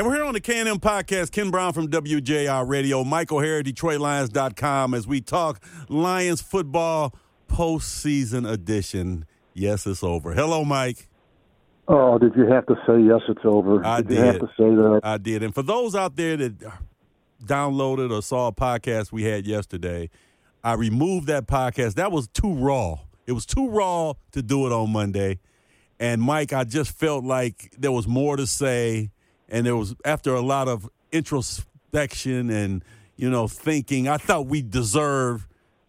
And we're here on the KM podcast. Ken Brown from WJR Radio, Mike O'Hara, DetroitLions.com, as we talk Lions football postseason edition. Yes, it's over. Hello, Mike. Oh, did you have to say yes, it's over? I did. You have to say that? I did. And for those out there that downloaded or saw a podcast we had yesterday, I removed that podcast. That was too raw. It was too raw to do it on Monday. And, Mike, I just felt like there was more to say. And there was, after a lot of introspection and, thinking, I thought we deserved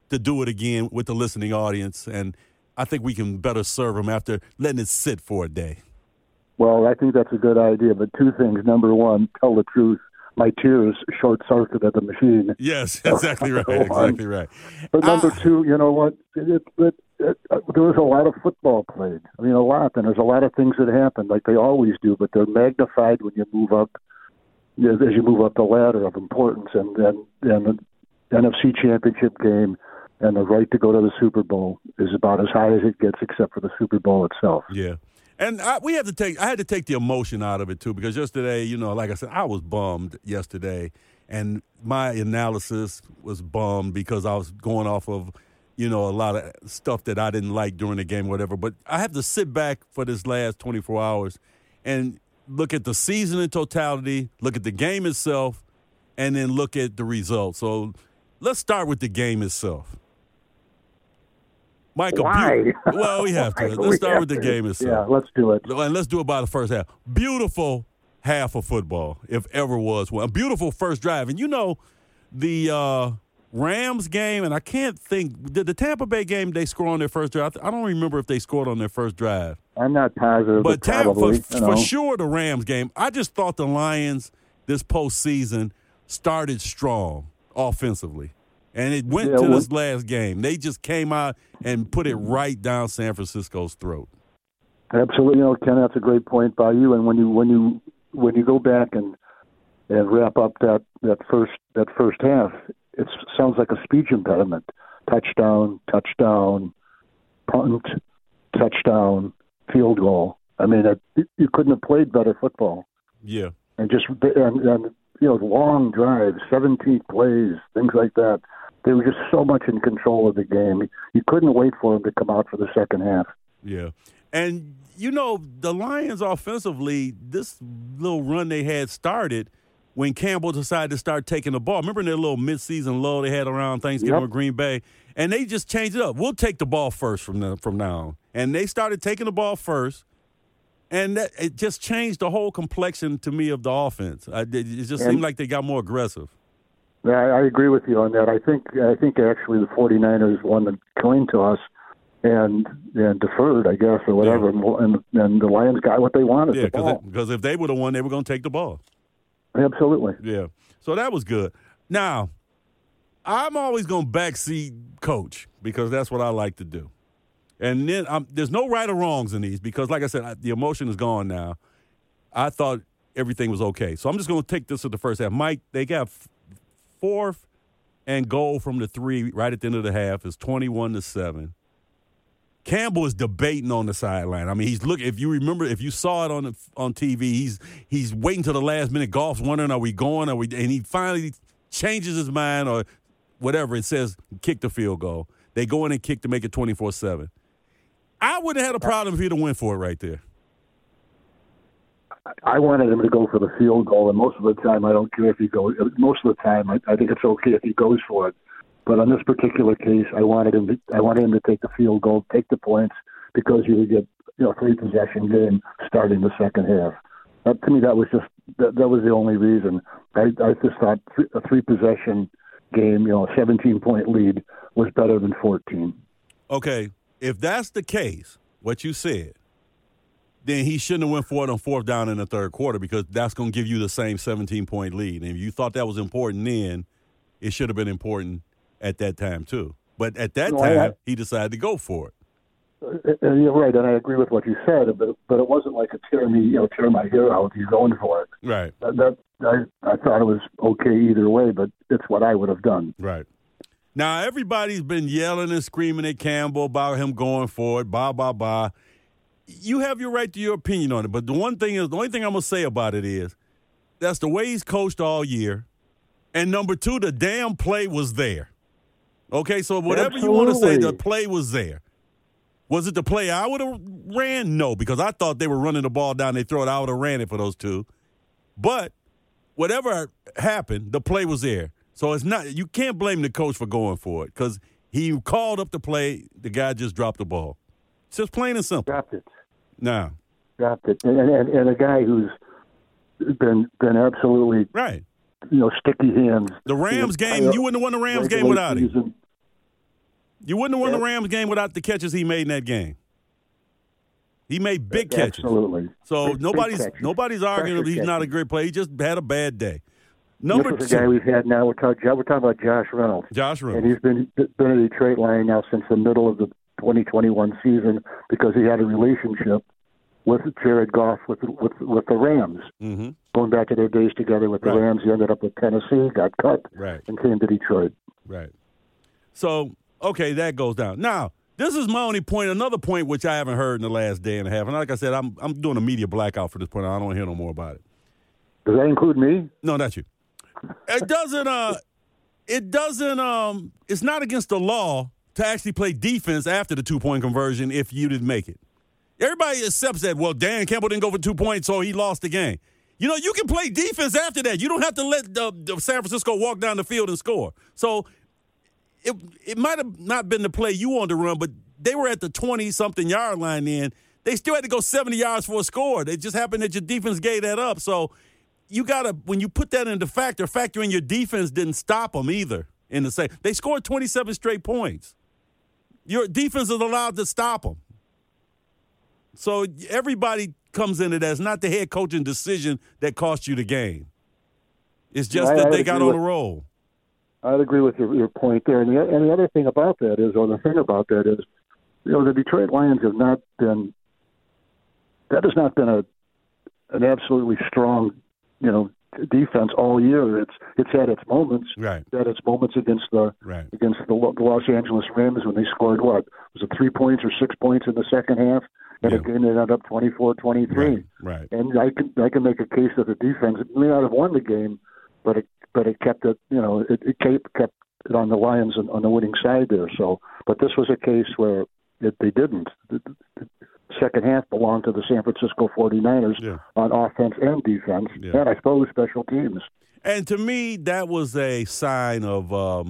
to do it again with the listening audience. And I think we can better serve them after letting it sit for a day. Well, I think that's a good idea. But two things. Number one, tell the truth. My tears short-circuited the machine. Yes, exactly right. Exactly right. But number two, you know what? There was a lot of football played. I mean, a lot. And there's a lot of things that happened, like they always do, but they're magnified when you move up, as you move up the ladder of importance. And then the NFC Championship game and the right to go to the Super Bowl is about as high as it gets, except for the Super Bowl itself. Yeah. And I had to take the emotion out of it, too, because yesterday, like I said, I was bummed yesterday. And my analysis was bummed because I was going off of, a lot of stuff that I didn't like during the game or whatever. But I have to sit back for this last 24 hours and look at the season in totality, look at the game itself, and then look at the results. So let's start with the game itself. Michael, why? Well, we have to. Let's start with the game itself. Yeah, let's do it. And let's do it by the first half. Beautiful half of football, if ever was one. A beautiful first drive. And the Rams game, and I can't think, did the Tampa Bay game they score on their first drive? I don't remember if they scored on their first drive. I'm not positive, but probably. But for sure the Rams game. I just thought the Lions this postseason started strong offensively. And it went to this last game. They just came out and put it right down San Francisco's throat. Absolutely, Ken, that's a great point by you. And when you go back and wrap up that first half, it sounds like a speech impediment: touchdown, touchdown, punt, touchdown, field goal. I mean, you couldn't have played better football. Yeah, and long drives, 17 plays, things like that. They were just so much in control of the game. You couldn't wait for them to come out for the second half. Yeah. And, the Lions offensively, this little run they had started when Campbell decided to start taking the ball. Remember their little midseason lull they had around Thanksgiving with Green Bay? And they just changed it up. We'll take the ball first from now on. And they started taking the ball first. And it just changed the whole complexion to me of the offense. It just seemed like they got more aggressive. Yeah, I agree with you on that. I think actually the 49ers won the coin toss and deferred, I guess, or whatever. Yeah. And the Lions got what they wanted. Yeah, because if they would have won, they were going to take the ball. Absolutely. Yeah. So that was good. Now, I'm always going to backseat coach because that's what I like to do. And then there's no right or wrongs in these because, like I said, the emotion is gone now. I thought everything was okay. So I'm just going to take this to the first half. Mike, they got fourth and goal from the three right at the end of the half. It's 21-7. Campbell is debating on the sideline. I mean, he's looking. If you remember, if you saw it on TV, he's waiting till the last minute. Goff's wondering, are we going? And he finally changes his mind or whatever. It says kick the field goal. They go in and kick to make it 24-7. I wouldn't have had a problem if he'd have went for it right there. I wanted him to go for the field goal, and most of the time I don't care if he goes. Most of the time I think it's okay if he goes for it. But on this particular case, I wanted him to take the field goal, take the points, because you would get three possession game starting the second half. To me, that was the only reason. I just thought a three possession game, 17-point lead was better than 14. Okay. If that's the case, what you said, then he shouldn't have went for it on fourth down in the third quarter because that's going to give you the same 17-point lead. And if you thought that was important then, it should have been important at that time too. But at that time, he decided to go for it. And you're right, and I agree with what you said, but it wasn't like a tear my hair out. He's going for it. Right. I thought it was okay either way, but it's what I would have done. Right. Now, everybody's been yelling and screaming at Campbell about him going for it, blah, blah, blah. You have your right to your opinion on it, but the only thing I'm going to say about it is That's the way he's coached all year. And number two, the damn play was there. Okay, so whatever you want to say, the play was there. Was it the play I would have ran? No, because I thought they were running the ball down their throat. I would have ran it for those two. But whatever happened, the play was there. So it's not, you can't blame the coach for going for it because he called up the play. The guy just dropped the ball. It's just plain and simple. Dropped it. No. Dropped it. And a guy who's been absolutely right. You know, sticky hands. The Rams game, you wouldn't have won the Rams game without him. You wouldn't have won the Rams game without the catches he made in that game. He made big catches. Absolutely. So nobody's arguing that he's not a great player. He just had a bad day. Number two, the guy we've had now. We're talking about Josh Reynolds. Josh Reynolds, and he's been a Detroit Lion now since the middle of the 2021 season because he had a relationship with Jared Goff with the Rams. Mm-hmm. Going back to their days together with the Rams, he ended up with Tennessee, got cut, and came to Detroit. Right. So, okay, that goes down. Now, this is my only point, another point which I haven't heard in the last day and a half. And like I said, I'm doing a media blackout for this point. I don't want to hear no more about it. Does that include me? No, not you. It doesn't, it's not against the law to actually play defense after the two-point conversion if you didn't make it. Everybody accepts that, well, Dan Campbell didn't go for 2 points, so he lost the game. You know, you can play defense after that. You don't have to let the San Francisco walk down the field and score. So it might have not been the play you wanted to run, but they were at the 20-something yard line then. They still had to go 70 yards for a score. It just happened that your defense gave that up. So you got to, when you put that into factor in your defense didn't stop them either. In the same, they scored 27 straight points. Your defense is allowed to stop them. So everybody comes into that. It's not the head coaching decision that cost you the game. It's just that they got on a roll. I'd agree with your point there. And the other thing about that is, or the thing about that is, you know, the Detroit Lions have not been, that has not been an absolutely strong, you know, defense all year. It's had its moments. Right. It's had its moments against the Los Angeles Rams when they scored, what, was it 3 points or 6 points in the second half? And again, it ended up 24-23. Right. And I can make a case that the defense may not have won the game, but it kept it, you know, it kept it on the Lions and on the winning side there. So, but this was a case where they didn't. The second half belonged to the San Francisco 49ers on offense and defense, and I suppose special teams. And to me, that was a sign of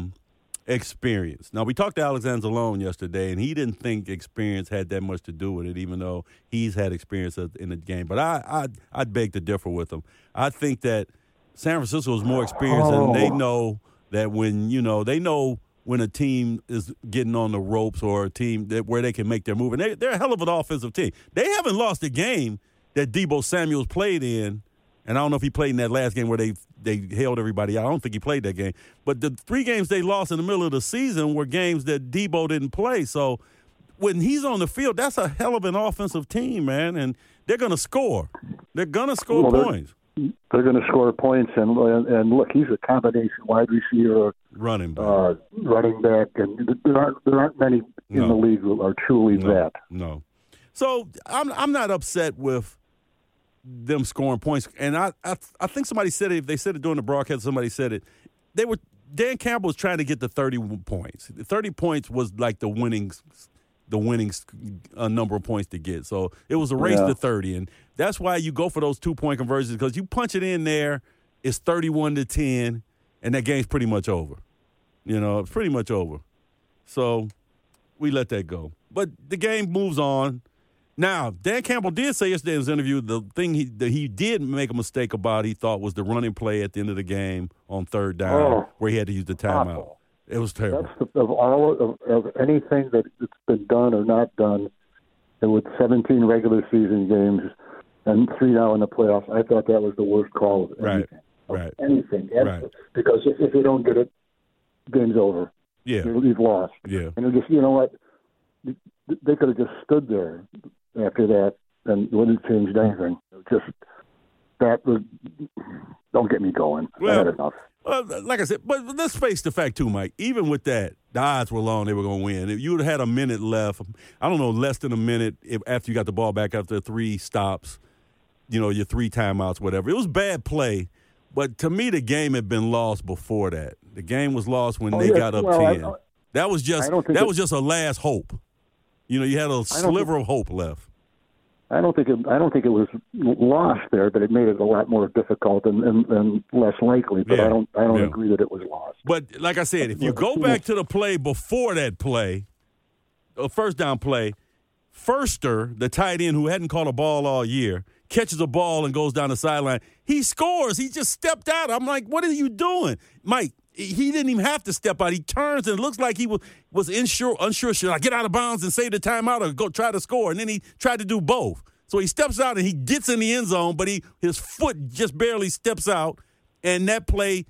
experience. Now, we talked to Alexander Long yesterday, and he didn't think experience had that much to do with it, even though he's had experience in the game. But I'd beg to differ with him. I think that San Francisco is more experienced, and they know that when, you know, they know when a team is getting on the ropes or a team that where they can make their move. And they're a hell of an offensive team. They haven't lost a game that Deebo Samuel's played in, and I don't know if he played in that last game where they held everybody out. I don't think he played that game. But the three games they lost in the middle of the season were games that Deebo didn't play. So when he's on the field, that's a hell of an offensive team, man, and they're going to score. They're going to score points. They're going to score points, and look, he's a combination wide receiver, running back, and there aren't many in the league who are truly that. No, so I'm not upset with them scoring points, and I think somebody said it. If they said it during the broadcast, somebody said it. They were Dan Campbell was trying to get to 30 points. 30 points was like the winning number of points to get. So it was a race to 30, and that's why you go for those two-point conversions because you punch it in there, it's 31-10, and that game's pretty much over. You know, it's pretty much over. So we let that go. But the game moves on. Now, Dan Campbell did say yesterday in his interview the thing that he did make a mistake about he thought was the running play at the end of the game on third down where he had to use the timeout. Awful. It was terrible. That's of anything that's been done or not done, and with 17 regular season games and 3 now in the playoffs, I thought that was the worst call of anything. Because if you don't get it, game's over. Yeah. You've lost. Yeah. And it just, you know what? They could have just stood there after that and wouldn't have changed anything. Don't get me going. Well, I had enough. Like I said, but let's face the fact, too, Mike. Even with that, the odds were long they were going to win. If you would have had a minute left, I don't know, less than a minute after you got the ball back after 3 stops, you know, your 3 timeouts, whatever. It was bad play, But to me, the game had been lost before that. The game was lost when they got up 10. That was just a last hope. You know, you had a sliver of hope left. I don't think it was lost there, but it made it a lot more difficult and less likely. But yeah. I don't agree that it was lost. But like I said, if you go back to the play before that play, a first down play, Firster, the tight end who hadn't caught a ball all year, catches a ball and goes down the sideline. He scores. He just stepped out. I'm like, what are you doing, Mike? He didn't even have to step out. He turns and it looks like he was unsure. Should I get out of bounds and save the timeout or go try to score? And then he tried to do both. So he steps out and he gets in the end zone, but his foot just barely steps out. And that play,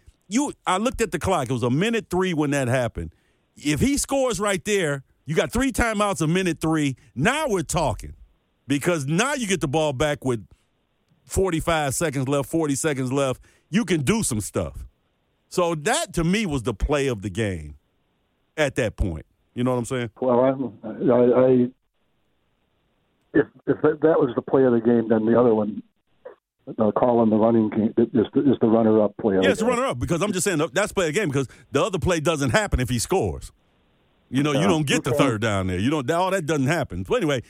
I looked at the clock. It was 1:03 when that happened. If he scores right there, you got three timeouts, 1:03. Now we're talking, because now you get the ball back with 45 seconds left, 40 seconds left. You can do some stuff. So that, to me, was the play of the game at that point. You know what I'm saying? Well, if that was the play of the game, then the other one, calling the running game, is the runner-up play. Yeah, it's the runner-up, because I'm just saying that's play of the game, because the other play doesn't happen if he scores. You know, you don't get the third down there. You don't. All that doesn't happen. But anyway,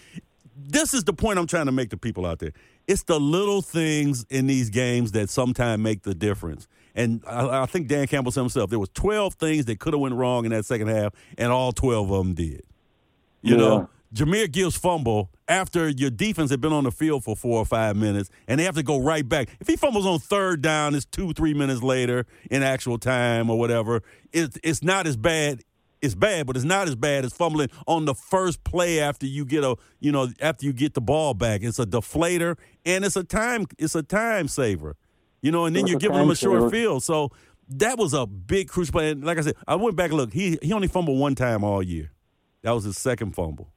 this is the point I'm trying to make to people out there. It's the little things in these games that sometimes make the difference. And I think Dan Campbell said himself, there was 12 things that could have went wrong in that second half, and all 12 of them did. You know, Jameer Gibbs fumble after your defense had been on the field for 4 or 5 minutes, and they have to go right back. If he fumbles on third down, it's 2-3 minutes later in actual time or whatever. It's not as bad. It's bad, but it's not as bad as fumbling on the first play after you get after you get the ball back. It's a deflator, and it's a time saver. You know, and then you're giving him a short field. So that was a big, crucial play. And like I said, I went back and looked. He only fumbled one time all year. That was his second fumble.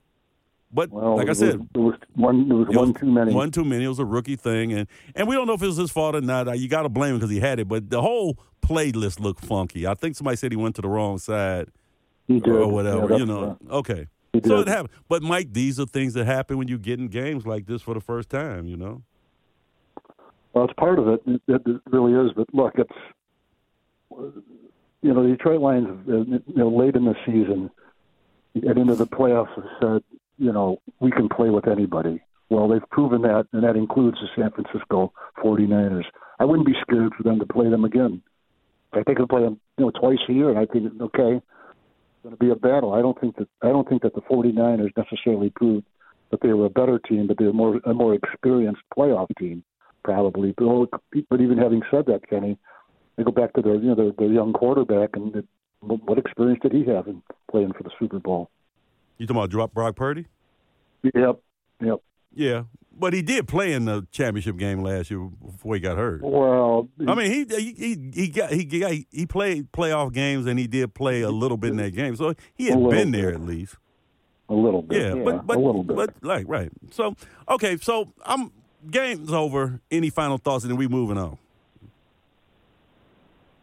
But like I said, it was one too many. One too many. It was a rookie thing. And we don't know if it was his fault or not. You got to blame him because he had it. But the whole playlist looked funky. I think somebody said he went to the wrong side. He did. Or whatever, yeah, you know. Right. Okay. So it happened. But, Mike, these are things that happen when you get in games like this for the first time, you know. Well, it's part of it. It really is. But look, the Detroit Lions, late in the season, at the end of the playoffs, have said, we can play with anybody. Well, they've proven that, and that includes the San Francisco 49ers. I wouldn't be scared for them to play them again. I think they'll play them, twice a year, and I think it's going to be a battle. I don't think that the 49ers necessarily proved that they were a better team, but they were a more experienced playoff team. Probably, but even having said that, Kenny, they go back to their young quarterback, and what experience did he have in playing for the Super Bowl? You talking about Brock Purdy? Yep. Yeah, but he did play in the championship game last year before he got hurt. Well, I mean, he played playoff games, and he did play a little bit in that game, so he had been there at least a little bit. Yeah, but a little bit. But like right. So okay, so I'm. Game's over. Any final thoughts, and then we moving on?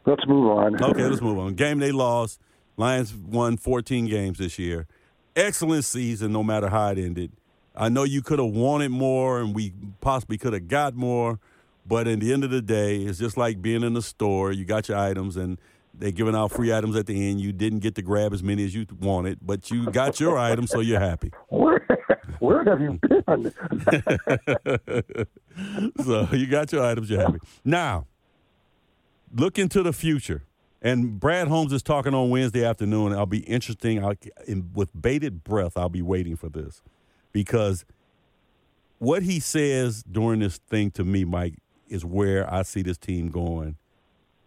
Let's move on. Okay, let's move on. Game they lost. Lions won 14 games this year. Excellent season, no matter how it ended. I know you could have wanted more, and we possibly could have got more, but at the end of the day, it's just like being in the store. You got your items, and they're giving out free items at the end. You didn't get to grab as many as you wanted, but you got your item, so you're happy. Where have you been? So you got your items, you're happy. Now, look into the future. And Brad Holmes is talking on Wednesday afternoon. I'll be interesting. With bated breath, I'll be waiting for this. Because what he says during this thing to me, Mike, is where I see this team going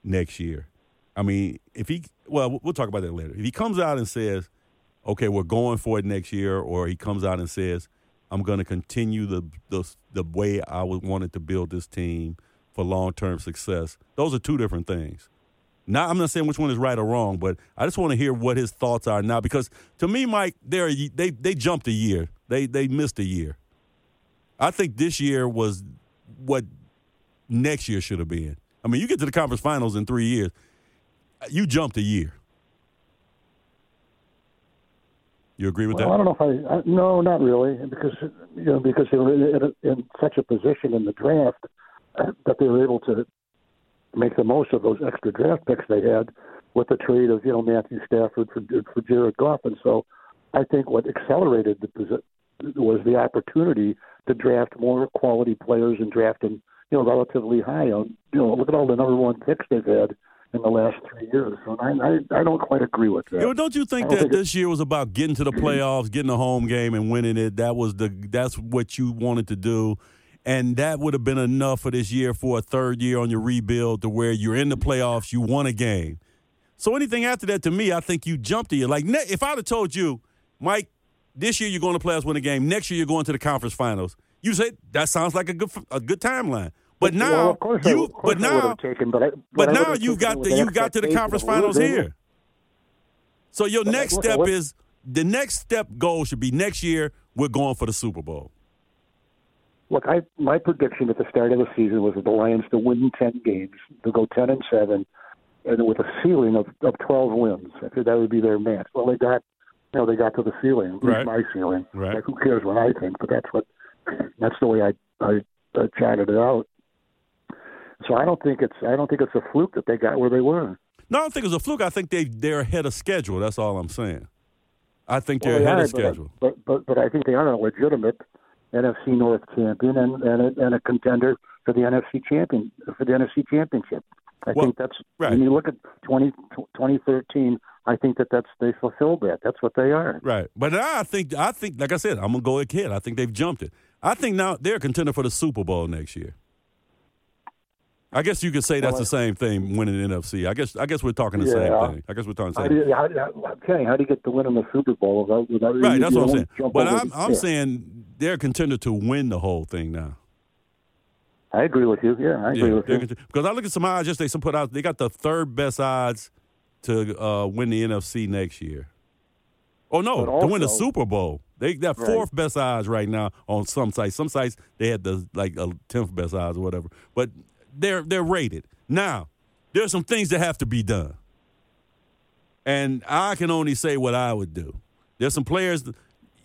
next year. I mean, we'll talk about that later. If he comes out and says, okay, we're going for it next year, or he comes out and says, I'm going to continue the way I wanted to build this team for long-term success. Those are two different things. Now, I'm not saying which one is right or wrong, but I just want to hear what his thoughts are now, because to me, Mike, they jumped a year. They missed a year. I think this year was what next year should have been. I mean, you get to the conference finals in 3 years. You jumped a year. You agree with that? I don't know if no, not really, because they were in such a position in the draft that they were able to make the most of those extra draft picks they had with the trade of, you know, Matthew Stafford for Jared Goff. And so I think what accelerated was the opportunity to draft more quality players and draft them, you know, relatively high. You know, look at all the number one picks they've had in the last 3 years. So I don't quite agree with that. You know, don't you think that this year was about getting to the playoffs, getting a home game and winning it? That's what you wanted to do. And that would have been enough for this year for a third year on your rebuild to where you're in the playoffs, you won a game. So anything after that, to me, I think you jumped to you. Like, if I'd have told you, Mike, this year you're going to playoffs, win a game. Next year you're going to the conference finals. You said that sounds like a good timeline. But now you got to the conference finals here. So your next step is the next step goal should be next year we're going for the Super Bowl. Look, my prediction at the start of the season was that the Lions to win 10 games, to go 10-7, and with a ceiling of 12 wins. I think that would be their match. Well, they got to the ceiling, right. My ceiling. Right. Like, who cares what I think? But that's the way I chatted it out. So I don't think it's a fluke that they got where they were. No, I don't think it's a fluke. I think they're ahead of schedule. That's all I'm saying. I think they're ahead of schedule. But I think they are a legitimate NFC North champion and a contender for the NFC Championship. I think that's right. When you look at 2013, I think that they fulfilled that. That's what they are. Right. But I think like I said, I'm going to go ahead. I think they've jumped it. I think now they're a contender for the Super Bowl next year. I guess you could say that's the same thing winning the NFC. I guess we're talking the same thing. I guess we're talking the same thing. How do you get to win in the Super Bowl? Right, that's what I'm saying. But I'm saying they're a contender to win the whole thing now. I agree with you. Yeah, I agree with you. Because I look at some odds yesterday. Some put out, they got the third best odds to win the NFC next year. Oh, no, to win the Super Bowl. They got fourth best odds right now on some sites. Some sites, they had the 10th best odds or whatever. But They're rated. Now, there's some things that have to be done. And I can only say what I would do. There's some players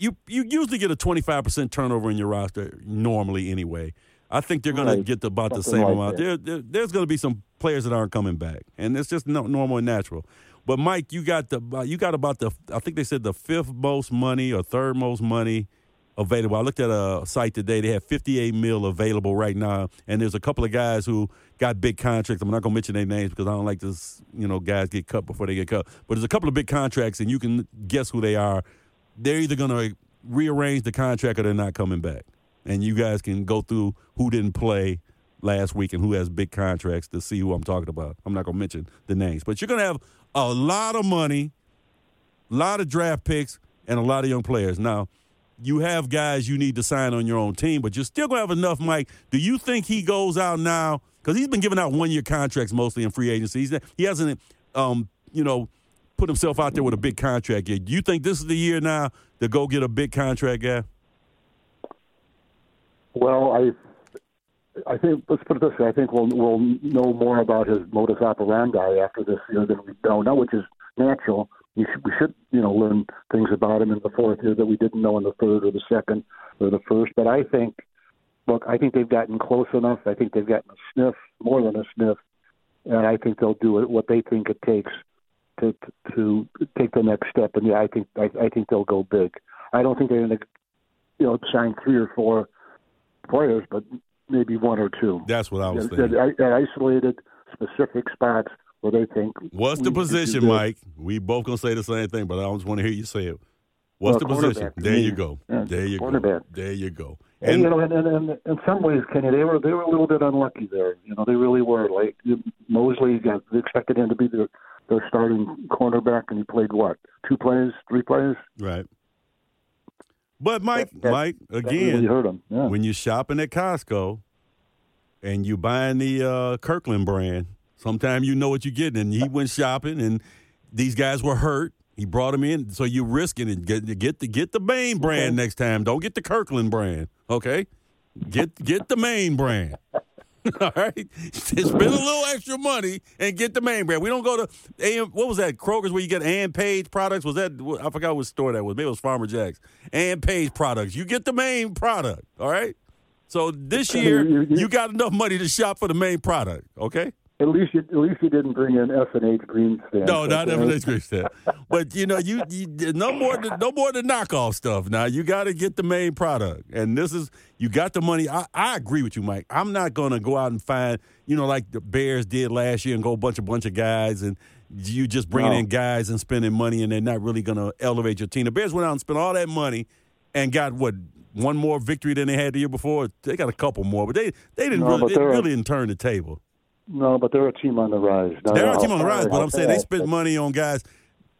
you usually get a 25% turnover in your roster normally anyway. I think they're going to get about the same amount. There's going to be some players that aren't coming back, and it's just normal and natural. But Mike, you got about the, I think they said the fifth most money or third most money available. I looked at a site today. They have $58 million available right now, and there's a couple of guys who got big contracts. I'm not going to mention their names because I don't like this, you know, guys get cut before they get cut. But there's a couple of big contracts, and you can guess who they are. They're either going to rearrange the contract or they're not coming back. And you guys can go through who didn't play last week and who has big contracts to see who I'm talking about. I'm not going to mention the names. But you're going to have a lot of money, a lot of draft picks, and a lot of young players. Now, you have guys you need to sign on your own team, but you're still going to have enough, Mike. Do you think he goes out now? Because he's been giving out one-year contracts mostly in free agency. He hasn't, put himself out there with a big contract yet. Do you think this is the year now to go get a big contract guy? Well, I think, let's put it this way, I think we'll know more about his modus operandi after this year than we don't know, which is natural. We should, you know, learn things about him in the fourth year that we didn't know in the third or the second or the first. But I think they've gotten close enough. I think they've gotten a sniff, more than a sniff, and I think they'll do what they think it takes to take the next step. And yeah, I think they'll go big. I don't think they're going to, you know, sign 3 or 4 players, but maybe 1 or 2. That's what I was thinking. At isolated, specific spots. What they think. What's the position, Mike? We both going to say the same thing, but I just want to hear you say it. What's the position? There you go. There you go. And, you know, and in some ways, Kenny, they were a little bit unlucky there. You know, they really were. Like, Mosley, they expected him to be their starting cornerback, and he played, 2 plays, 3 plays? Right. But, Mike, again, really hurt him. Yeah. When you're shopping at Costco and you're buying the Kirkland brand, sometimes you know what you're getting, and he went shopping, and these guys were hurt. He brought them in, so you're risking it. Get the Bain brand next time. Don't get the Kirkland brand, okay? Get the main brand, all right? Spend a little extra money and get the main brand. We don't go to what was that, Kroger's where you get Ann Page products? Was that, I forgot what store that was. Maybe it was Farmer Jack's. Ann Page products. You get the main product, all right? So this year, you got enough money to shop for the main product, okay? At least you didn't bring in F&H Green Stand. No, not F&H Green Stand. But, you know, you no more than knockoff stuff. Now, you got to get the main product. And this is – you got the money. I agree with you, Mike. I'm not going to go out and find, you know, like the Bears did last year and go bunch of guys and you just bringing in guys and spending money and they're not really going to elevate your team. The Bears went out and spent all that money and got, what, one more victory than they had the year before? They got a couple more, but they really didn't turn the table. No, but they're a team on the rise. But I'm saying they spent money on guys.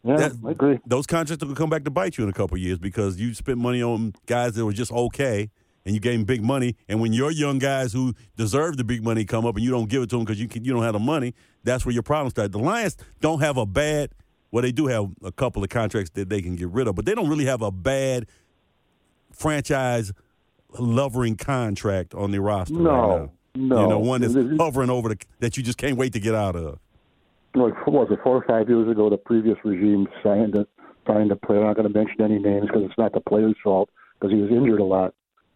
Yeah, I agree. Those contracts will come back to bite you in a couple of years because you spent money on guys that were just okay, and you gave them big money. And when your young guys who deserve the big money come up and you don't give it to them because you don't have the money, that's where your problems start. The Lions don't have a bad – well, they do have a couple of contracts that they can get rid of, but they don't really have a bad franchise-lovering contract on their roster right now. No. You know, one that's hovering over that you just can't wait to get out of. Like, what was it, 4 or 5 years ago, the previous regime signed a player. I'm not going to mention any names because it's not the player's fault because he was injured a lot,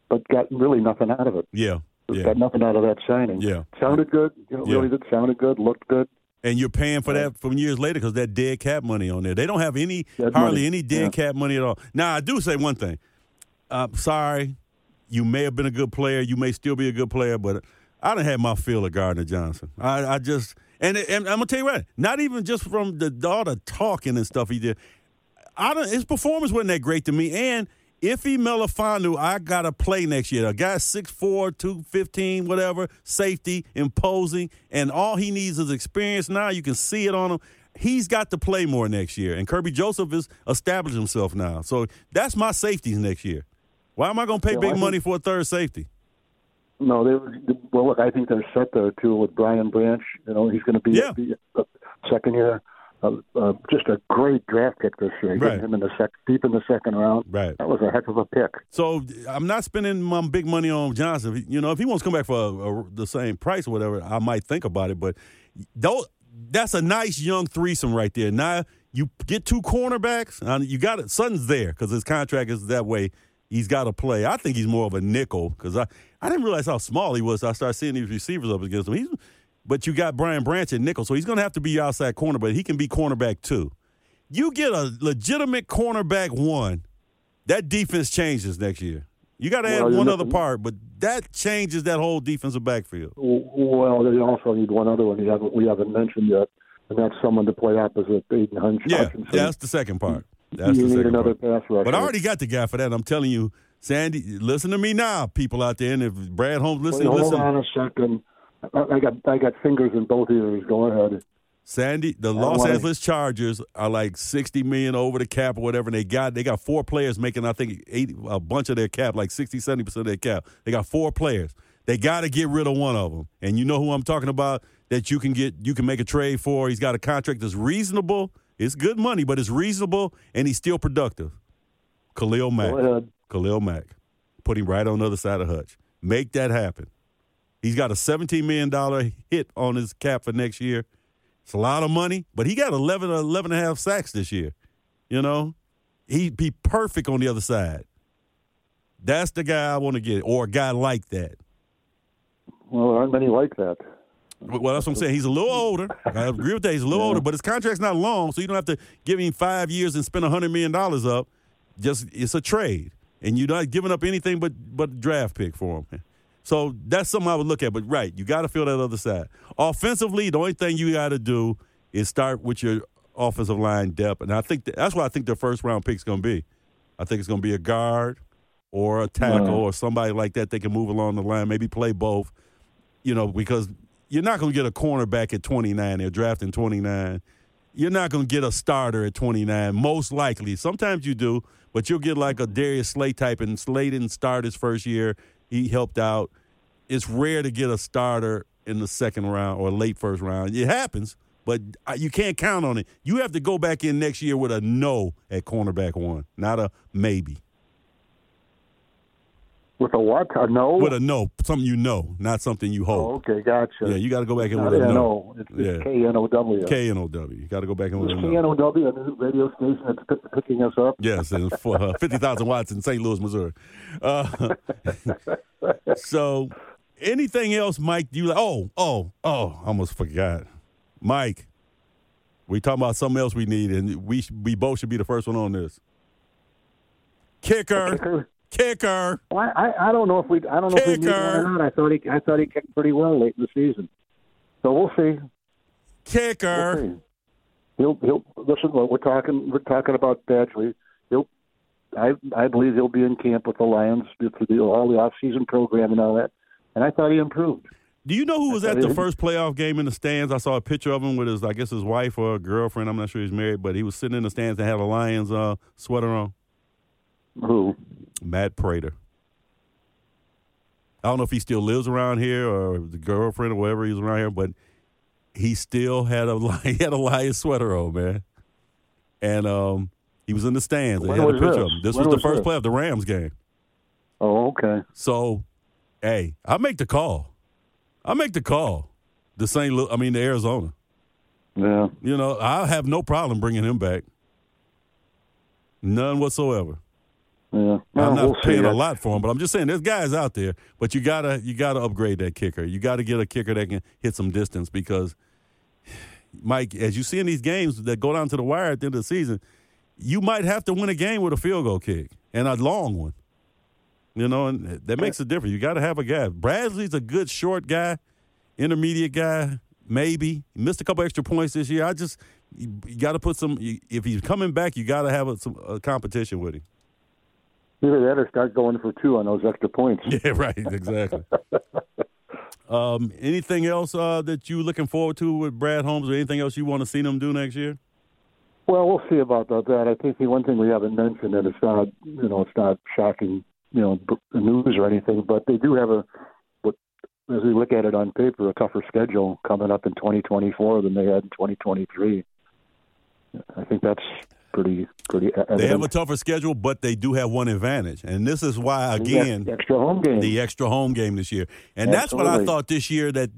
but got really nothing out of it. Yeah. Got nothing out of that signing. Yeah. Sounded good. Really good. Sounded good. Looked good. And you're paying for that from years later because that dead cap money on there. They don't have hardly any dead cap money at all. Now, I do say one thing. Sorry. You may have been a good player. You may still be a good player, but I done had my fill of Gardner-Johnson. I just, and I'm going to tell you what, not even just from all the talking and stuff he did. His performance wasn't that great to me. And Ife Melifonwu, I got to play next year. A guy 6'4", 215, whatever, safety, imposing, and all he needs is experience now. You can see it on him. He's got to play more next year. And Kirby Joseph has established himself now. So that's my safeties next year. Why am I going to pay big money for a third safety? No, look, I think they're set there, too, with Brian Branch. You know, he's going to be a second year. Just a great draft pick this year. Right. Him in the deep in the second round. Right. That was a heck of a pick. So I'm not spending my big money on Johnson. You know, if he wants to come back for the same price or whatever, I might think about it. But that's a nice young threesome right there. Now you get two cornerbacks. You got it. Sutton's there because his contract is that way. He's got to play. I think he's more of a nickel because I didn't realize how small he was. I started seeing these receivers up against him. But you got Brian Branch at nickel, so he's going to have to be outside corner, but he can be cornerback too. You get a legitimate cornerback one, that defense changes next year. You got to add one other part, but that changes that whole defensive backfield. Well, they also need one other one we haven't mentioned yet, and that's someone to play opposite Aiden Hutchinson. Yeah, that's the second part. You need another pass rusher. But I already got the guy for that. I'm telling you, Sandy, listen to me now, people out there. And if Brad Holmes, listen. Hold on a second. I got fingers in both ears. Go ahead. Sandy, the Los Angeles Chargers are like $60 million over the cap or whatever, and they got four players making, I think, a bunch of their cap, like 60, 70% of their cap. They got four players. They got to get rid of one of them. And you know who I'm talking about that you can make a trade for. He's got a contract that's reasonable. It's good money, but it's reasonable, and he's still productive. Khalil Mack. Put him right on the other side of Hutch. Make that happen. He's got a $17 million hit on his cap for next year. It's a lot of money, but he got 11 and a half sacks this year. You know? He'd be perfect on the other side. That's the guy I want to get, or a guy like that. Well, there aren't many like that. Well, that's what I'm saying. He's a little older. I agree with that. He's a little older, but his contract's not long, so you don't have to give him 5 years and spend $100 million up. Just it's a trade, and you're not giving up anything but draft pick for him. So that's something I would look at. But, right, you got to feel that other side. Offensively, the only thing you got to do is start with your offensive line depth, and I think that's what I think the first-round pick's going to be. I think it's going to be a guard or a tackle or somebody like that. They can move along the line, maybe play both, you know, because – you're not going to get a cornerback at 29. They're drafting 29. You're not going to get a starter at 29, most likely. Sometimes you do, but you'll get like a Darius Slay type, and Slay didn't start his first year. He helped out. It's rare to get a starter in the second round or late first round. It happens, but you can't count on it. You have to go back in next year with a no at cornerback one, not a maybe. With a what? A no? With a no. Something you know, not something you hope. Oh, okay, gotcha. Yeah, you got to go back in with a no. It's K-N-O-W. K-N-O-W. You got to go back in with a no. K-N-O-W, a new radio station that's picking us up. Yes, it's for 50,000 watts in St. Louis, Missouri. So Anything else, Mike? Do you like? Oh! I almost forgot, Mike. We talking about something else we need, and we both should be the first one on this. Kicker. Well, I don't know if we. I don't know if we need one or not. I thought he kicked pretty well late in the season, so we'll see. Kicker. We'll see. He'll listen. We're talking about Badgley. I believe he'll be in camp with the Lions for all the off-season program and all that. And I thought he improved. Do you know who was at the first playoff game in the stands? I saw a picture of him with his, I guess, his wife or girlfriend. I'm not sure he's married, but he was sitting in the stands and had a Lions sweater on. Who? Matt Prater. I don't know if he still lives around here or the girlfriend or whatever he's around here, but he still had a Lions sweater on, man. And he was in the stands. They had a picture of him. This was the first play of the Rams game. Oh, okay. So, hey, I make the call. The Arizona. Yeah. You know, I have no problem bringing him back. None whatsoever. Yeah. I'm not paying a lot for him, but I'm just saying there's guys out there. But you gotta upgrade that kicker. You gotta get a kicker that can hit some distance because, Mike, as you see in these games that go down to the wire at the end of the season, you might have to win a game with a field goal kick and a long one. You know, and that makes a difference. You got to have a guy. Bradley's a good short guy, intermediate guy, maybe. He missed a couple extra points this year. You got to put some, if he's coming back, you got to have a competition with him. Either that or start going for two on those extra points. Yeah, right, exactly. Anything else that you looking forward to with Brad Holmes or anything else you want to see them do next year? Well, we'll see about that. I think the one thing we haven't mentioned, and it's not shocking, news or anything, but they do have as we look at it on paper, a tougher schedule coming up in 2024 than they had in 2023. I think that's pretty evident. They have a tougher schedule, but they do have one advantage, and this is why again the extra home game this year, and Absolutely. That's what I thought this year that.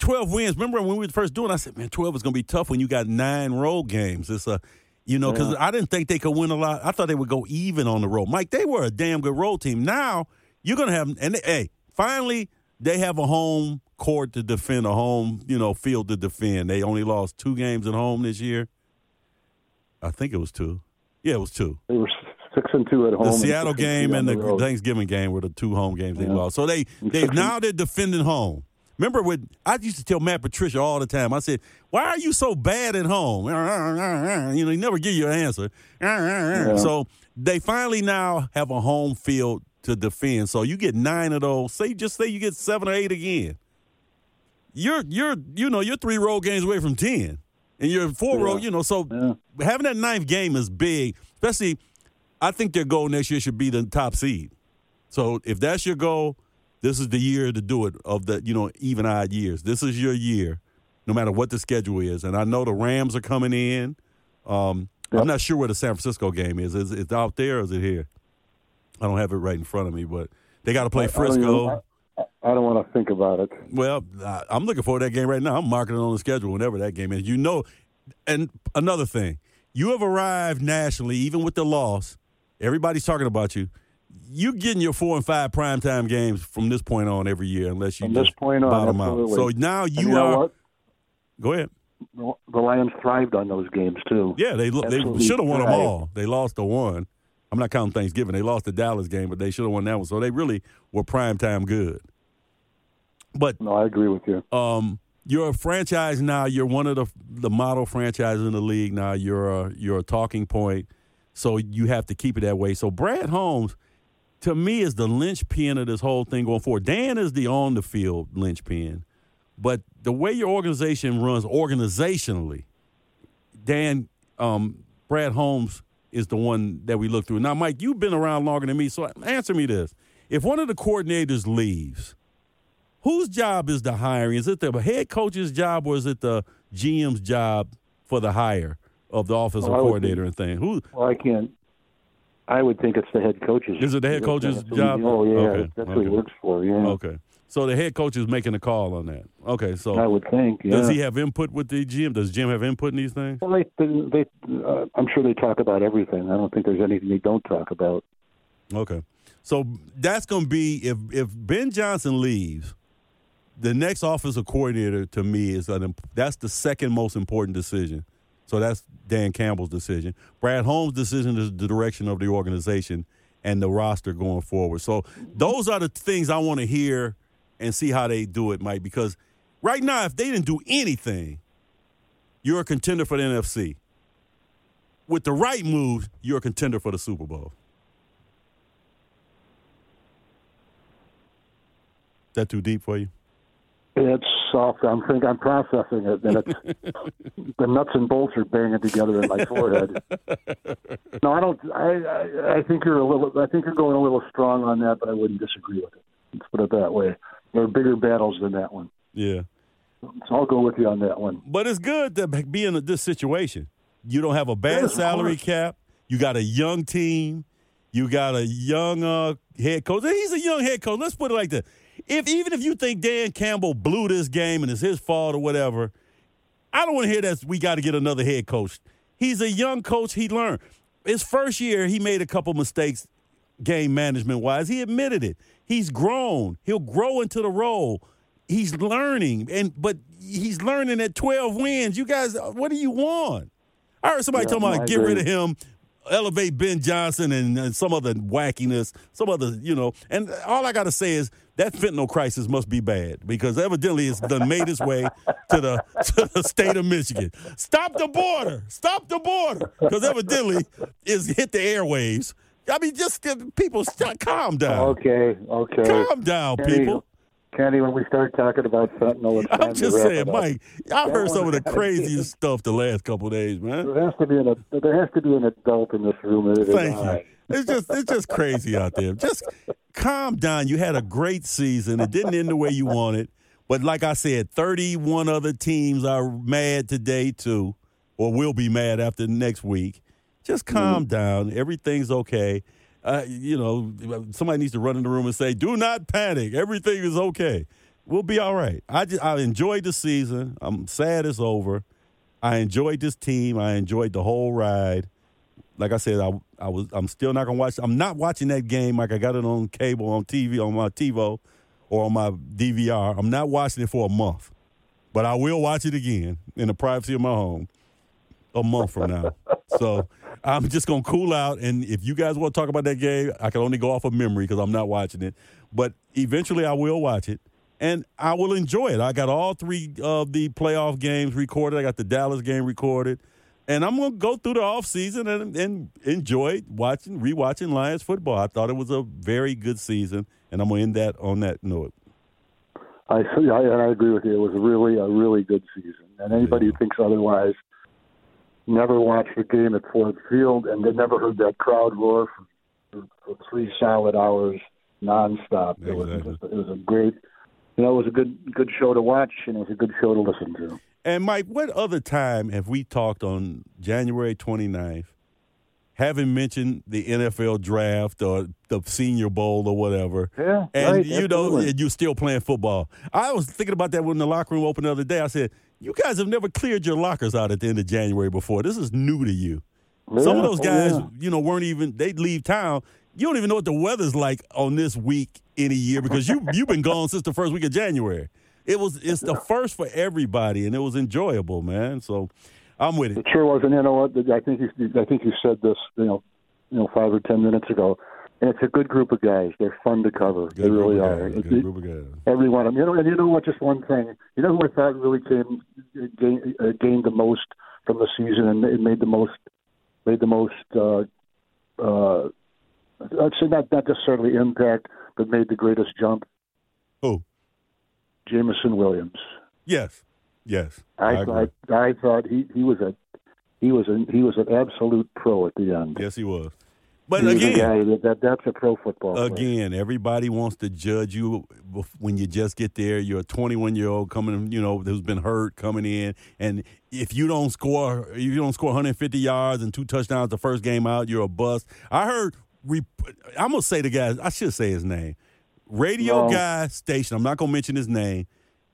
12 wins. Remember when we were first doing it, I said, man, 12 is going to be tough when you got 9 road games. It's because I didn't think they could win a lot. I thought they would go even on the road. Mike, they were a damn good road team. Now you're going to have – and, finally they have a home court to defend, a home, field to defend. They only lost 2 games at home this year. I think it was 2. Yeah, it was 2. They were 6-2 at home. The Seattle game and the Thanksgiving game were the 2 home games they lost. So they're defending home. Remember, I used to tell Matt Patricia all the time, I said, why are you so bad at home? He never give you an answer. Yeah. So they finally now have a home field to defend. So you get 9 of those. Say you get 7 or 8 again. You're 3 road games away from 10. And you're 4 road, having that 9th game is big. Especially, I think their goal next year should be the top seed. So if that's your goal, this is the year to do it of the, even-eyed years. This is your year, no matter what the schedule is. And I know the Rams are coming in. I'm not sure where the San Francisco game is. Is it out there or is it here? I don't have it right in front of me, but they got to play Frisco. I don't want to think about it. Well, I'm looking forward to that game right now. I'm marking it on the schedule whenever that game is. And another thing, you have arrived nationally, even with the loss. Everybody's talking about you. You're getting your 4 and 5 primetime games from this point on every year, unless you just bottom out. So now you are. What? Go ahead. The Lions thrived on those games too. Yeah, they should have won them all. They lost the one. I'm not counting Thanksgiving. They lost the Dallas game, but they should have won that one. So they really were primetime good. But no, I agree with you. You're a franchise now. You're one of the model franchises in the league now. You're a talking point. So you have to keep it that way. So Brad Holmes, to me, is the linchpin of this whole thing going forward. Dan is the on-the-field linchpin. But the way your organization runs organizationally, Dan, Brad Holmes is the one that we look through. Now, Mike, you've been around longer than me, so answer me this. If one of the coordinators leaves, whose job is the hiring? Is it the head coach's job or is it the GM's job for the hire of the offensive coordinator and thing? I would think it's the head coach's. Is it the head coach's job? Oh, yeah. Okay. That's what he works for, yeah. Okay. So the head coach is making a call on that. Okay, so I would think, yeah. Does he have input with the GM? Does GM have input in these things? Well, they I'm sure they talk about everything. I don't think there's anything they don't talk about. Okay. So that's going to be, if Ben Johnson leaves, the next offensive coordinator to me is that's the second most important decision. So that's Dan Campbell's decision. Brad Holmes' decision is the direction of the organization and the roster going forward. So those are the things I want to hear and see how they do it, Mike, because right now if they didn't do anything, you're a contender for the NFC. With the right moves, you're a contender for the Super Bowl. Is that too deep for you? It's soft. I'm processing it, and it's the nuts and bolts are banging together in my forehead. No, I don't. I think you're a little. I think you're going a little strong on that, but I wouldn't disagree with it. Let's put it that way. There are bigger battles than that one. Yeah. So I'll go with you on that one. But it's good to be in this situation. You don't have a bad salary cap. You got a young team. You got a young head coach. He's a young head coach. Let's put it like that. Even if you think Dan Campbell blew this game and it's his fault or whatever, I don't want to hear that we got to get another head coach. He's a young coach. He learned. His first year, he made a couple mistakes game management-wise. He admitted it. He's grown. He'll grow into the role. He's learning, but he's learning at 12 wins. You guys, what do you want? I heard somebody talking about get rid of him, elevate Ben Johnson and some other wackiness, some other, And all I got to say is, that fentanyl crisis must be bad because evidently it's done made its way to the state of Michigan. Stop the border because evidently it's hit the airwaves. I mean, just people, calm down. Okay. Calm down, people. Kenny, when we start talking about fentanyl, I'm just saying, Mike, I've heard some of the craziest stuff the last couple of days, man. There has to be an adult in this room. Thank you. It's just crazy out there. Just calm down. You had a great season. It didn't end the way you wanted. But like I said, 31 other teams are mad today, too, or will be mad after next week. Just calm down. Everything's okay. Somebody needs to run in the room and say, do not panic. Everything is okay. We'll be all right. I enjoyed the season. I'm sad it's over. I enjoyed this team. I enjoyed the whole ride. Like I said, I'm still not going to watch. I'm not watching that game. Like I got it on cable, on TV, on my TiVo or on my DVR. I'm not watching it for a month. But I will watch it again in the privacy of my home a month from now. So I'm just going to cool out. And if you guys want to talk about that game, I can only go off of memory because I'm not watching it. But eventually I will watch it, and I will enjoy it. I got all three of the playoff games recorded. I got the Dallas game recorded. And I'm going to go through the offseason and enjoy rewatching Lions football. I thought it was a very good season, and I'm going to end that on that note. I agree with you. It was a really good season. And anybody who thinks otherwise never watched the game at Ford Field and they never heard that crowd roar for 3 solid hours nonstop. Exactly. It was a great, it was a good show to watch, and it was a good show to listen to. And, Mike, what other time have we talked on January 29th, having mentioned the NFL draft or the Senior Bowl or whatever, and you're still playing football? I was thinking about that when the locker room opened the other day. I said, you guys have never cleared your lockers out at the end of January before. This is new to you. Yeah, some of those guys, weren't even – they'd leave town. You don't even know what the weather's like on this week in a year because you've been gone since the first week of January. It's the first for everybody, and it was enjoyable, man. So, I'm with it. It sure was, and you know what? I think you said this, 5 or 10 minutes ago. And it's a good group of guys. They're fun to cover. They really are. Good group of guys. Every one of them. And you know what? Just one thing. You know who I thought really gained the most from the season and made the most. I'd say not necessarily impact, but made the greatest jump. Who? Jameson Williams. Yes. I thought he was an absolute pro at the end. Yes, he was. But that's a pro football player. Again, everybody wants to judge you when you just get there. You're a 21-year-old coming, who's been hurt coming in, and if you don't score 150 yards and 2 touchdowns the first game out, you're a bust. I heard. I'm gonna say the guy. I should say his name. Guy station, I'm not going to mention his name,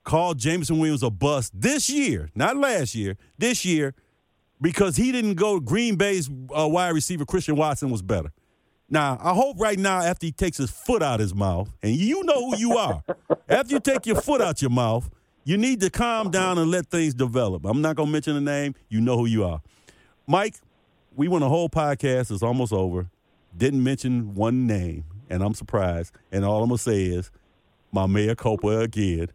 called Jameson Williams a bust this year, not last year, this year, because he didn't go. Green Bay's wide receiver Christian Watson was better. Now, I hope right now after he takes his foot out his mouth, and you know who you are, after you take your foot out your mouth, you need to calm down and let things develop. I'm not going to mention the name. You know who you are. Mike, we went a whole podcast. It's almost over. Didn't mention one name, and I'm surprised. And all I'm going to say is my mea culpa again.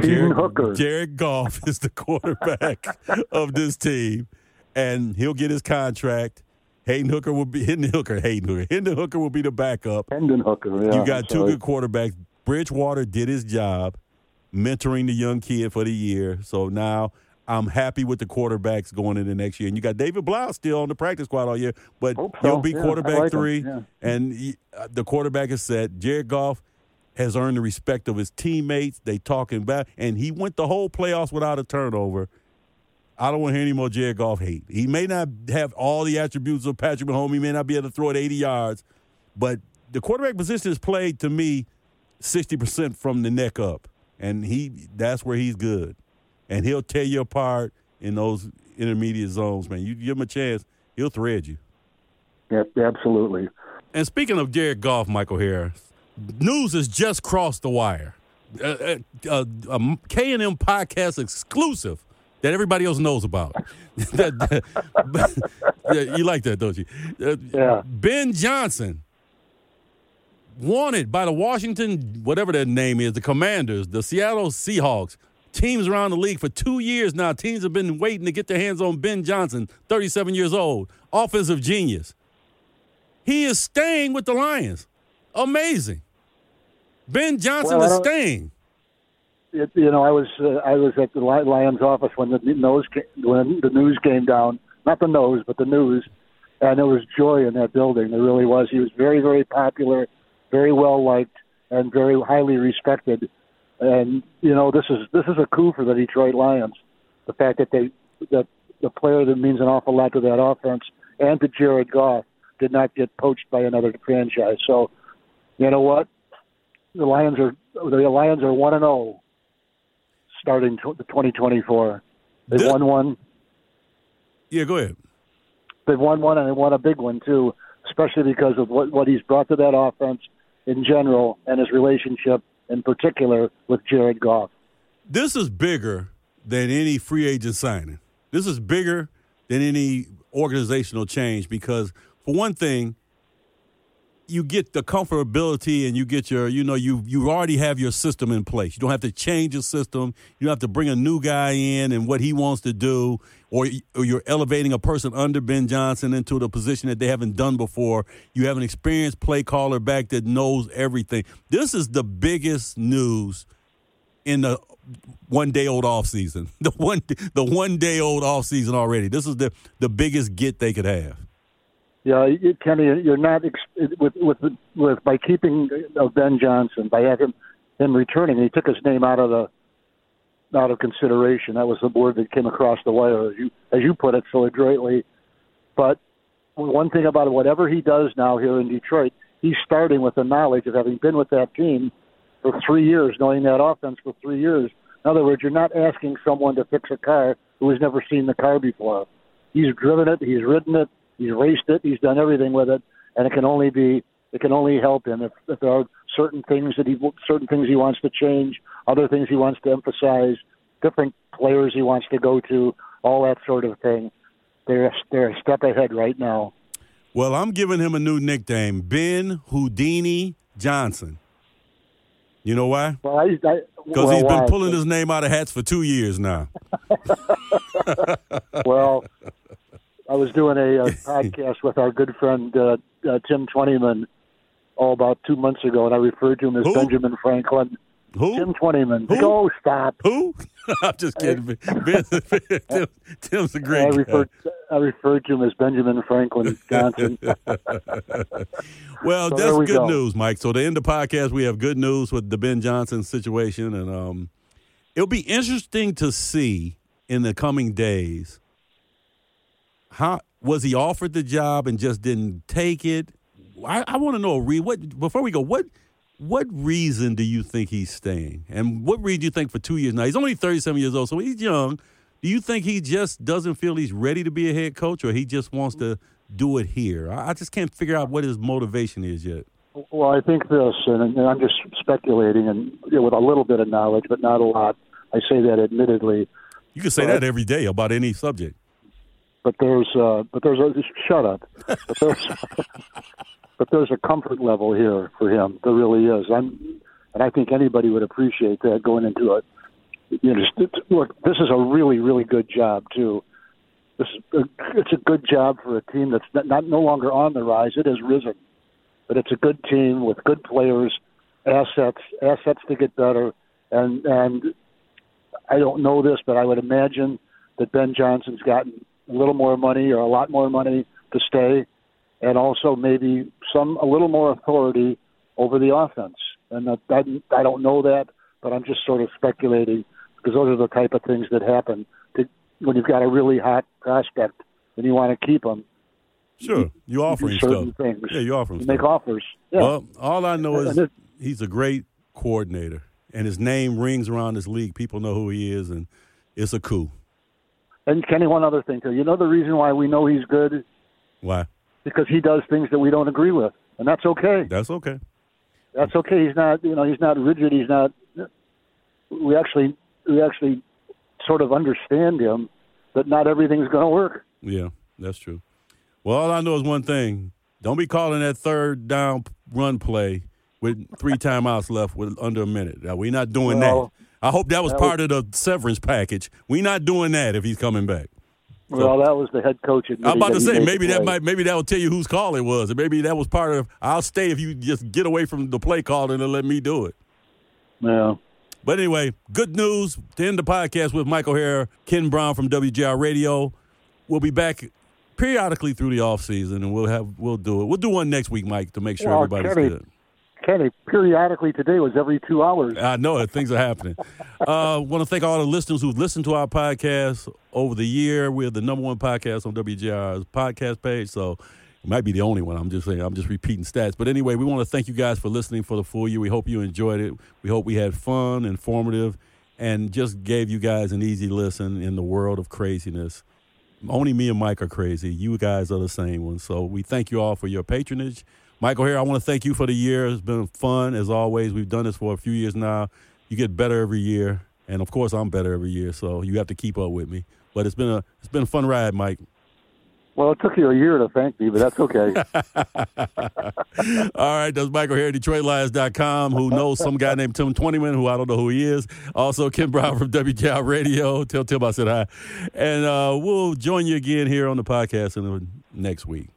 Jared Goff is the quarterback of this team, and he'll get his contract. Hendon Hooker will be the backup. Hendon Hooker, yeah. You got two good quarterbacks. Bridgewater did his job mentoring the young kid for the year. So now I'm happy with the quarterbacks going into next year. And you got David Blough still on the practice squad all year, but he'll be quarterback three. Yeah. And the quarterback is set. Jared Goff has earned the respect of his teammates. They talking back. And he went the whole playoffs without a turnover. I don't want to hear any more Jared Goff hate. He may not have all the attributes of Patrick Mahomes. He may not be able to throw it 80 yards. But the quarterback position is played, to me, 60% from the neck up. And that's where he's good. And he'll tear you apart in those intermediate zones, man. You give him a chance, he'll thread you. Yep, absolutely. And speaking of Jared Goff, Mike O'Hara, news has just crossed the wire. A KM podcast exclusive that everybody else knows about. Yeah, you like that, don't you? Yeah. Ben Johnson, wanted by the Washington, whatever their name is, the Commanders, the Seattle Seahawks, teams around the league for 2 years now. Teams have been waiting to get their hands on Ben Johnson, 37 years old, offensive genius. He is staying with the Lions. Amazing. Ben Johnson is staying. I was at the Lions office when the news came down. Not the nose, but the news. And there was joy in that building. There really was. He was very, very popular, very well liked, and very highly respected. And this is a coup for the Detroit Lions. The fact that the player that means an awful lot to that offense and to Jared Goff did not get poached by another franchise. So, you know what? The Lions are 1-0. Starting 2024. They've won one. Yeah, go ahead. They've won one, and they won a big one, too, especially because of what he's brought to that offense in general and his relationship in particular with Jared Goff. This is bigger than any free agent signing. This is bigger than any organizational change because, for one thing, you get the comfortability and you get your, you already have your system in place. You don't have to change your system. You don't have to bring a new guy in and what he wants to do, or you're elevating a person under Ben Johnson into the position that they haven't done before. You have an experienced play caller back that knows everything. This is the biggest news in the one-day-old offseason, the one-day-old offseason already. This is the biggest get they could have. Yeah, Kenny, you're not by keeping of Ben Johnson, by having him returning. He took his name out of consideration. That was the word that came across the wire, as you put it so adroitly. But one thing about it, whatever he does now here in Detroit, he's starting with the knowledge of having been with that team for 3 years, knowing that offense for 3 years. In other words, you're not asking someone to fix a car who has never seen the car before. He's driven it. He's ridden it. He's raced it. He's done everything with it, and it can only help him if there are certain things he wants to change, other things he wants to emphasize, different players he wants to go to, all that sort of thing. They're a step ahead right now. Well, I'm giving him a new nickname, Ben Houdini Johnson. You know why? Well, because he's been pulling his name out of hats for 2 years now. Well. I was doing a podcast with our good friend Tim Twentyman about 2 months ago, and I referred to him as Who? Benjamin Franklin. Who? Tim Twentyman. Who? Oh, stop. Who? I'm just kidding. Tim's a great guy. I referred to him as Benjamin Franklin Johnson. Well, so that's good news, Mike. So to end the podcast, we have good news with the Ben Johnson situation, and it'll be interesting to see in the coming days. How was he offered the job and just didn't take it? I want to know, before we go, what reason do you think he's staying? And what reason do you think for 2 years now? He's only 37 years old, so he's young. Do you think he just doesn't feel he's ready to be a head coach, or he just wants to do it here? I just can't figure out what his motivation is yet. Well, I think this, and I'm just speculating, and with a little bit of knowledge, but not a lot. I say that admittedly. You can say that every day about any subject. But there's a comfort level here for him. There really is. And I think anybody would appreciate that going into it. Look, this is a really, really good job too. It's a good job for a team that's no longer on the rise. It has risen, but it's a good team with good players, assets to get better. And I don't know this, but I would imagine that Ben Johnson's gotten a little more money or a lot more money to stay, and also maybe a little more authority over the offense. And I don't know that, but I'm just sort of speculating because those are the type of things that happen when you've got a really hot prospect and you want to keep them. Sure, you offer him certain stuff. Things. Yeah, you offer him. You make offers. Yeah. Well, all I know is he's a great coordinator, and his name rings around this league. People know who he is, and it's a coup. And Kenny, one other thing too. You know the reason why we know he's good? Why? Because he does things that we don't agree with, and that's okay. That's okay. He's not, he's not rigid. He's not. We actually sort of understand him, but not everything's going to work. Yeah, that's true. Well, all I know is one thing: don't be calling that third down run play with three timeouts left with under a minute. Now, we're not doing that. I hope that was part of the severance package. We're not doing that if he's coming back. So, that was the head coach. I'm about to say maybe that will tell you whose call it was, and maybe that was part of. I'll stay if you just get away from the play call and let me do it. Yeah. But anyway, good news to end the podcast with Mike O'Hara, Ken Brown from WJR Radio. We'll be back periodically through the off season, and we'll do it. We'll do one next week, Mike, to make sure everybody's good. Kenny, periodically today was every 2 hours. I know it. Things are happening. I want to thank all the listeners who've listened to our podcast over the year. We're the number one podcast on WJR's podcast page, so it might be the only one. I'm just saying. I'm just repeating stats. But anyway, we want to thank you guys for listening for the full year. We hope you enjoyed it. We hope we had fun, informative, and just gave you guys an easy listen in the world of craziness. Only me and Mike are crazy. You guys are the same ones. So we thank you all for your patronage. Michael here, I want to thank you for the year. It's been fun, as always. We've done this for a few years now. You get better every year. And, of course, I'm better every year, so you have to keep up with me. But it's been a fun ride, Mike. Well, it took you a year to thank me, but that's okay. All right, that's Michael here at DetroitLions.com, who knows some guy named Tim Twentyman, who I don't know who he is. Also, Ken Brown from WJR Radio. Tell Tim I said hi. And we'll join you again here on the podcast next week.